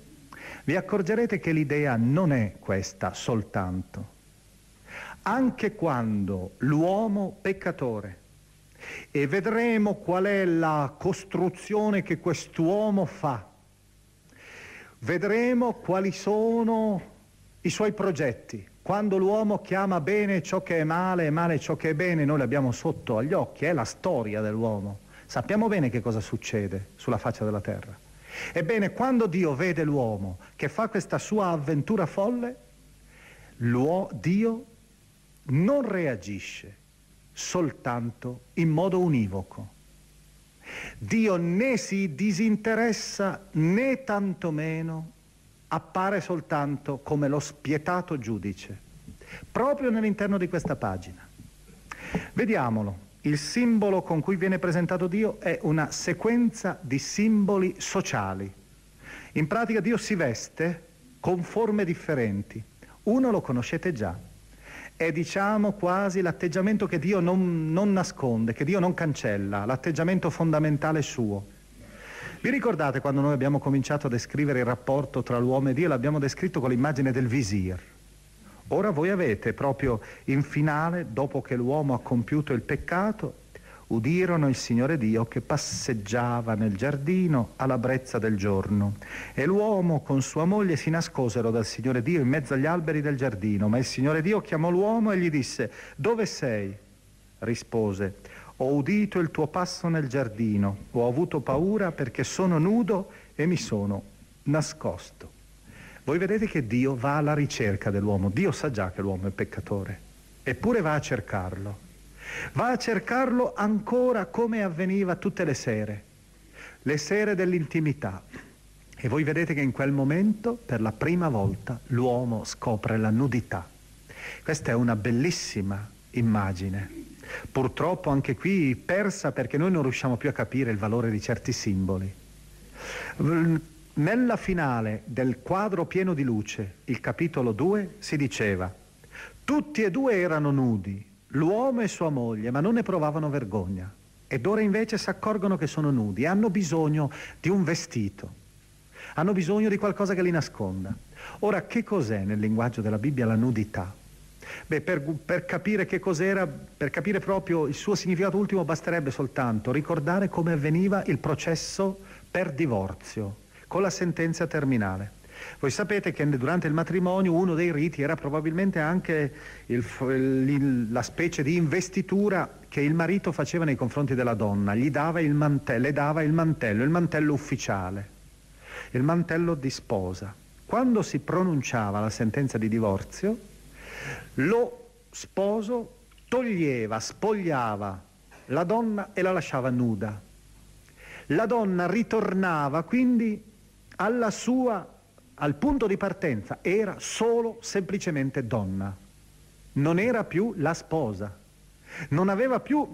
vi accorgerete che l'idea non è questa soltanto. Anche quando l'uomo peccatore, e vedremo qual è la costruzione che quest'uomo fa, vedremo quali sono i suoi progetti. Quando l'uomo chiama bene ciò che è male e male ciò che è bene, noi l'abbiamo sotto agli occhi, è la storia dell'uomo. Sappiamo bene che cosa succede sulla faccia della terra. Ebbene, quando Dio vede l'uomo che fa questa sua avventura folle, l'uo- Dio non reagisce soltanto in modo univoco. Dio né si disinteressa né tantomeno appare soltanto come lo spietato giudice. Proprio nell'interno di questa pagina vediamolo. Il simbolo con cui viene presentato Dio è una sequenza di simboli sociali. In pratica Dio si veste con forme differenti. Uno lo conoscete già, è diciamo quasi l'atteggiamento che Dio non, non nasconde, che Dio non cancella, l'atteggiamento fondamentale suo. Vi ricordate quando noi abbiamo cominciato a descrivere il rapporto tra l'uomo e Dio? L'abbiamo descritto con l'immagine del visir. Ora voi avete proprio in finale, dopo che l'uomo ha compiuto il peccato: udirono il Signore Dio che passeggiava nel giardino alla brezza del giorno, e l'uomo con sua moglie si nascosero dal Signore Dio in mezzo agli alberi del giardino. Ma il Signore Dio chiamò l'uomo e gli disse: dove sei? Rispose: ho udito il tuo passo nel giardino, ho avuto paura perché sono nudo e mi sono nascosto. Voi vedete che Dio va alla ricerca dell'uomo. Dio sa già che l'uomo è peccatore, eppure va a cercarlo. Va a cercarlo ancora, come avveniva tutte le sere, le sere dell'intimità. E voi vedete che in quel momento, per la prima volta, l'uomo scopre la nudità. Questa è una bellissima immagine, purtroppo anche qui persa, perché noi non riusciamo più a capire il valore di certi simboli. Nella finale del quadro pieno di luce, il capitolo due, si diceva: tutti e due erano nudi, l'uomo e sua moglie, ma non ne provavano vergogna. Ed ora invece si accorgono che sono nudi e hanno bisogno di un vestito, hanno bisogno di qualcosa che li nasconda. Ora, che cos'è nel linguaggio della Bibbia la nudità? Beh, per, per capire che cos'era, per capire proprio il suo significato ultimo, basterebbe soltanto ricordare come avveniva il processo per divorzio, con la sentenza terminale. Voi sapete che durante il matrimonio uno dei riti era probabilmente anche il, il, la specie di investitura che il marito faceva nei confronti della donna, gli dava il mantello, le dava il mantello, il mantello ufficiale, il mantello di sposa. Quando si pronunciava la sentenza di divorzio, lo sposo toglieva, spogliava la donna e la lasciava nuda. La donna ritornava quindi alla sua... al punto di partenza, era solo semplicemente donna, non era più la sposa, non aveva più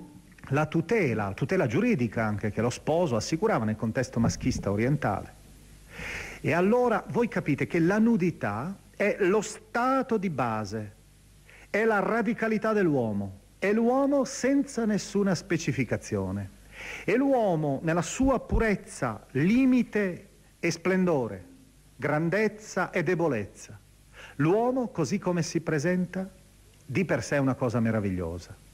la tutela, tutela giuridica anche che lo sposo assicurava nel contesto maschista orientale. E allora voi capite che la nudità è lo stato di base, è la radicalità dell'uomo, è l'uomo senza nessuna specificazione, è l'uomo nella sua purezza, limite e splendore, grandezza e debolezza. L'uomo, così come si presenta, di per sé è una cosa meravigliosa.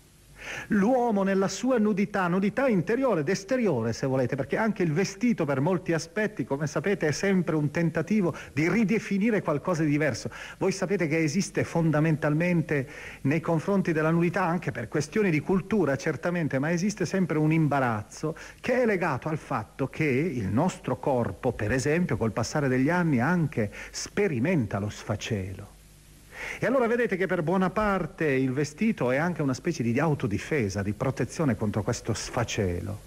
L'uomo nella sua nudità, nudità interiore ed esteriore se volete, perché anche il vestito per molti aspetti, come sapete, è sempre un tentativo di ridefinire qualcosa di diverso. Voi sapete che esiste fondamentalmente nei confronti della nudità, anche per questioni di cultura certamente, ma esiste sempre un imbarazzo che è legato al fatto che il nostro corpo, per esempio, col passare degli anni anche sperimenta lo sfacelo. E allora vedete che per buona parte il vestito è anche una specie di autodifesa, di protezione contro questo sfacelo.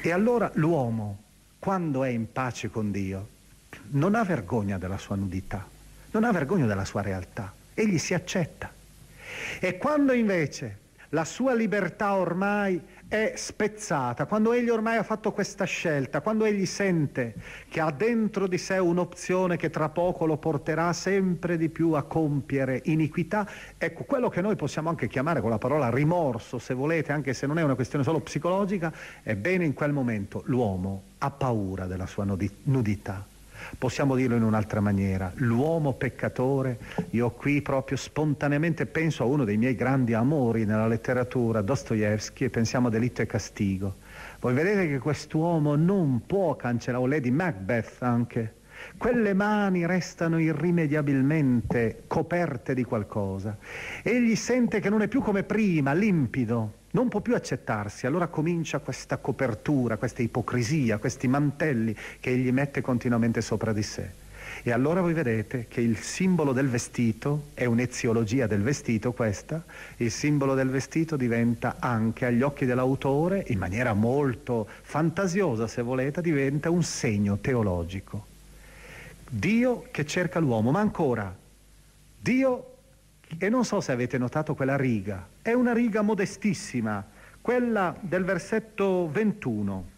E allora l'uomo, quando è in pace con Dio, non ha vergogna della sua nudità, non ha vergogna della sua realtà, egli si accetta. E quando invece la sua libertà ormai è spezzata, quando egli ormai ha fatto questa scelta, quando egli sente che ha dentro di sé un'opzione che tra poco lo porterà sempre di più a compiere iniquità, ecco, quello che noi possiamo anche chiamare con la parola rimorso, se volete, anche se non è una questione solo psicologica, ebbene in quel momento l'uomo ha paura della sua nudità. Possiamo dirlo in un'altra maniera, l'uomo peccatore. Io qui proprio spontaneamente penso a uno dei miei grandi amori nella letteratura, Dostoevskij, e pensiamo a Delitto e Castigo. Voi vedete che quest'uomo non può cancellare, o Lady Macbeth anche, quelle mani restano irrimediabilmente coperte di qualcosa, egli sente che non è più come prima, limpido, non può più accettarsi. Allora comincia questa copertura, questa ipocrisia, questi mantelli che egli mette continuamente sopra di sé. E allora voi vedete che il simbolo del vestito è un'eziologia del vestito questa, il simbolo del vestito diventa anche agli occhi dell'autore, in maniera molto fantasiosa se volete, diventa un segno teologico. Dio che cerca l'uomo, ma ancora Dio. E non so se avete notato quella riga, è una riga modestissima, quella del versetto ventuno,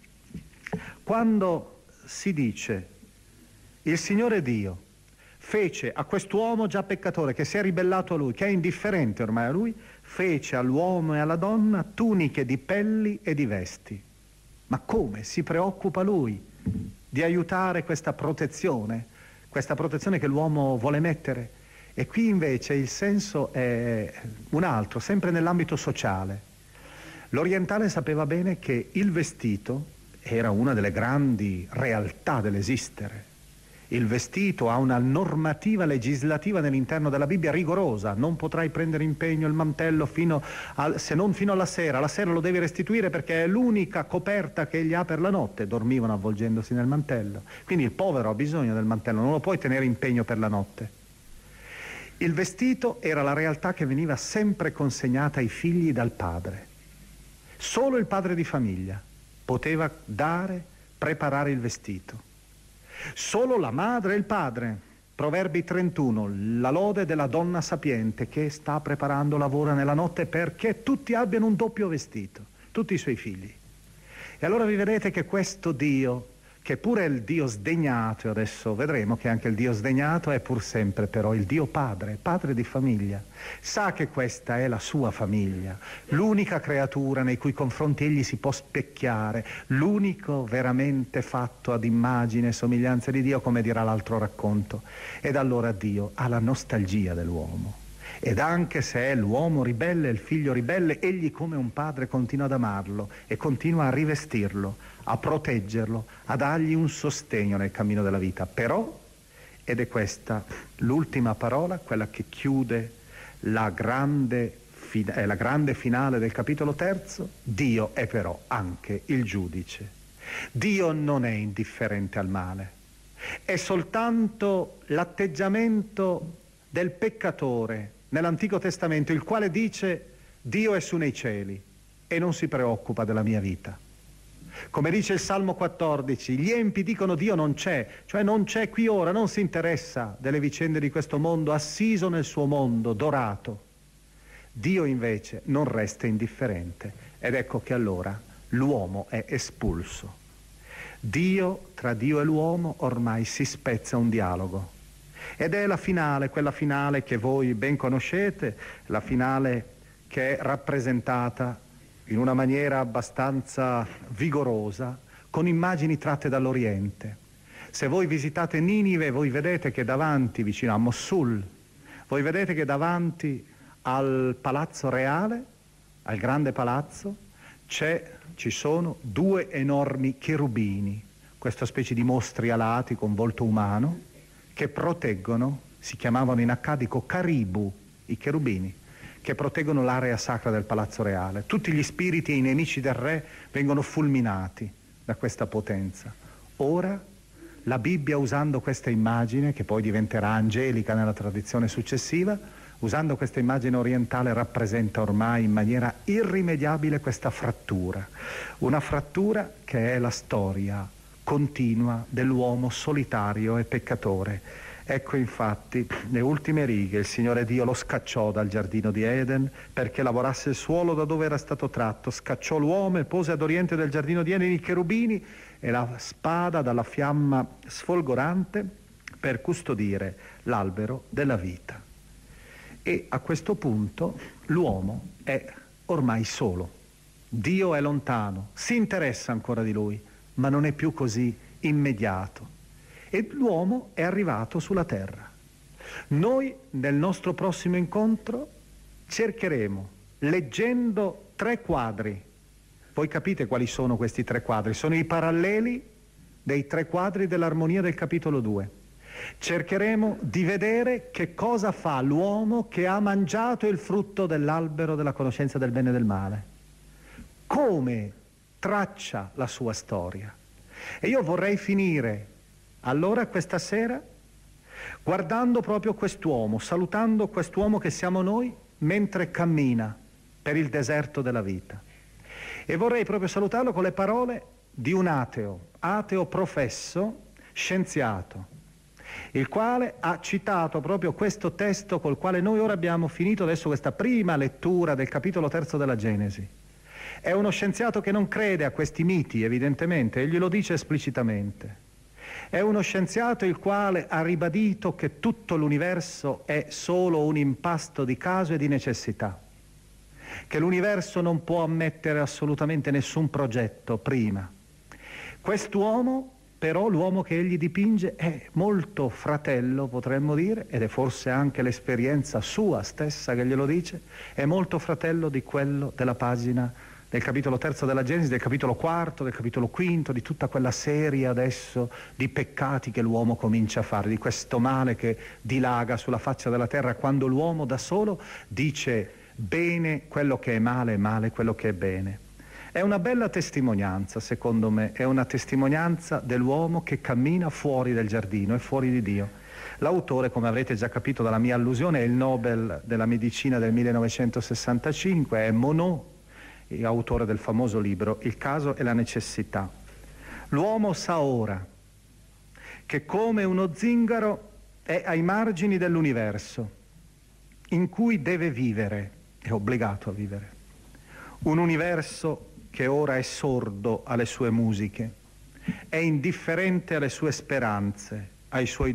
quando si dice: il Signore Dio fece a quest'uomo già peccatore, che si è ribellato a lui, che è indifferente ormai a lui, fece all'uomo e alla donna tuniche di pelli e di vesti. Ma come si preoccupa lui di aiutare questa protezione, questa protezione che l'uomo vuole mettere? E qui invece il senso è un altro, sempre nell'ambito sociale. L'orientale sapeva bene che il vestito era una delle grandi realtà dell'esistere. Il vestito ha una normativa legislativa nell'interno della Bibbia rigorosa, non potrai prendere impegno il mantello fino al, se non fino alla sera, la sera lo devi restituire perché è l'unica coperta che egli ha per la notte, dormivano avvolgendosi nel mantello, quindi il povero ha bisogno del mantello, non lo puoi tenere impegno per la notte. Il vestito era la realtà che veniva sempre consegnata ai figli dal padre. Solo il padre di famiglia poteva dare, preparare il vestito. Solo la madre e il padre. Proverbi trentuno, la lode della donna sapiente che sta preparando, lavora nella notte perché tutti abbiano un doppio vestito, tutti i suoi figli. E allora vi vedete che questo Dio che pure il Dio sdegnato, adesso vedremo che anche il Dio sdegnato è pur sempre però il Dio padre, padre di famiglia, sa che questa è la sua famiglia, l'unica creatura nei cui confronti egli si può specchiare, l'unico veramente fatto ad immagine e somiglianza di Dio, come dirà l'altro racconto. Ed allora Dio ha la nostalgia dell'uomo, ed anche se è l'uomo ribelle, il figlio ribelle, egli come un padre continua ad amarlo e continua a rivestirlo, a proteggerlo, a dargli un sostegno nel cammino della vita. Però, ed è questa l'ultima parola, quella che chiude la grande, è la grande finale del capitolo terzo, Dio è però anche il giudice. Dio non è indifferente al male, è soltanto l'atteggiamento del peccatore nell'Antico Testamento, il quale dice: Dio è su nei cieli e non si preoccupa della mia vita. Come dice il Salmo quattordici, gli empi dicono Dio non c'è, cioè non c'è qui ora, non si interessa delle vicende di questo mondo, assiso nel suo mondo dorato. Dio invece non resta indifferente, ed ecco che allora l'uomo è espulso. Dio, tra Dio e l'uomo ormai si spezza un dialogo. Ed è la finale, quella finale che voi ben conoscete, la finale che è rappresentata in una maniera abbastanza vigorosa, con immagini tratte dall'Oriente. Se voi visitate Ninive, voi vedete che davanti, vicino a Mossul, voi vedete che davanti al palazzo reale, al grande palazzo, c'è, ci sono due enormi cherubini, questa specie di mostri alati con volto umano, che proteggono, si chiamavano in accadico caribu, i cherubini, che proteggono l'area sacra del palazzo reale. Tutti gli spiriti e i nemici del re vengono fulminati da questa potenza. Ora la Bibbia, usando questa immagine, che poi diventerà angelica nella tradizione successiva, usando questa immagine orientale, rappresenta ormai in maniera irrimediabile questa frattura, una frattura che è la storia continua dell'uomo solitario e peccatore. Ecco infatti le ultime righe: il Signore Dio lo scacciò dal giardino di Eden perché lavorasse il suolo da dove era stato tratto, scacciò l'uomo e pose ad oriente del giardino di Eden i cherubini e la spada dalla fiamma sfolgorante per custodire l'albero della vita. E a questo punto l'uomo è ormai solo, Dio è lontano, si interessa ancora di lui, ma non è più così immediato, e l'uomo è arrivato sulla terra. Noi nel nostro prossimo incontro cercheremo, leggendo tre quadri, voi capite quali sono questi tre quadri, sono i paralleli dei tre quadri dell'armonia del capitolo due, cercheremo di vedere che cosa fa l'uomo che ha mangiato il frutto dell'albero della conoscenza del bene e del male, come traccia la sua storia. E io vorrei finire allora questa sera guardando proprio quest'uomo, salutando quest'uomo che siamo noi mentre cammina per il deserto della vita, e vorrei proprio salutarlo con le parole di un ateo, ateo professo, scienziato, il quale ha citato proprio questo testo col quale noi ora abbiamo finito adesso questa prima lettura del capitolo terzo della Genesi. È uno scienziato che non crede a questi miti, evidentemente, egli lo dice esplicitamente. È uno scienziato il quale ha ribadito che tutto l'universo è solo un impasto di caso e di necessità, che l'universo non può ammettere assolutamente nessun progetto prima. Quest'uomo, però, l'uomo che egli dipinge, è molto fratello, potremmo dire, ed è forse anche l'esperienza sua stessa che glielo dice, è molto fratello di quello della pagina del capitolo terzo della Genesi, del capitolo quarto, del capitolo quinto, di tutta quella serie adesso di peccati che l'uomo comincia a fare, di questo male che dilaga sulla faccia della terra quando l'uomo da solo dice bene quello che è male e male quello che è bene. È una bella testimonianza, secondo me, è una testimonianza dell'uomo che cammina fuori del giardino e fuori di Dio. L'autore, come avrete già capito dalla mia allusione, è il Nobel della medicina del millenovecentosessantacinque, è Monod, autore del famoso libro Il caso e la necessità. L'uomo sa ora che come uno zingaro è ai margini dell'universo in cui deve vivere, è obbligato a vivere, un universo che ora è sordo alle sue musiche, è indifferente alle sue speranze, ai suoi...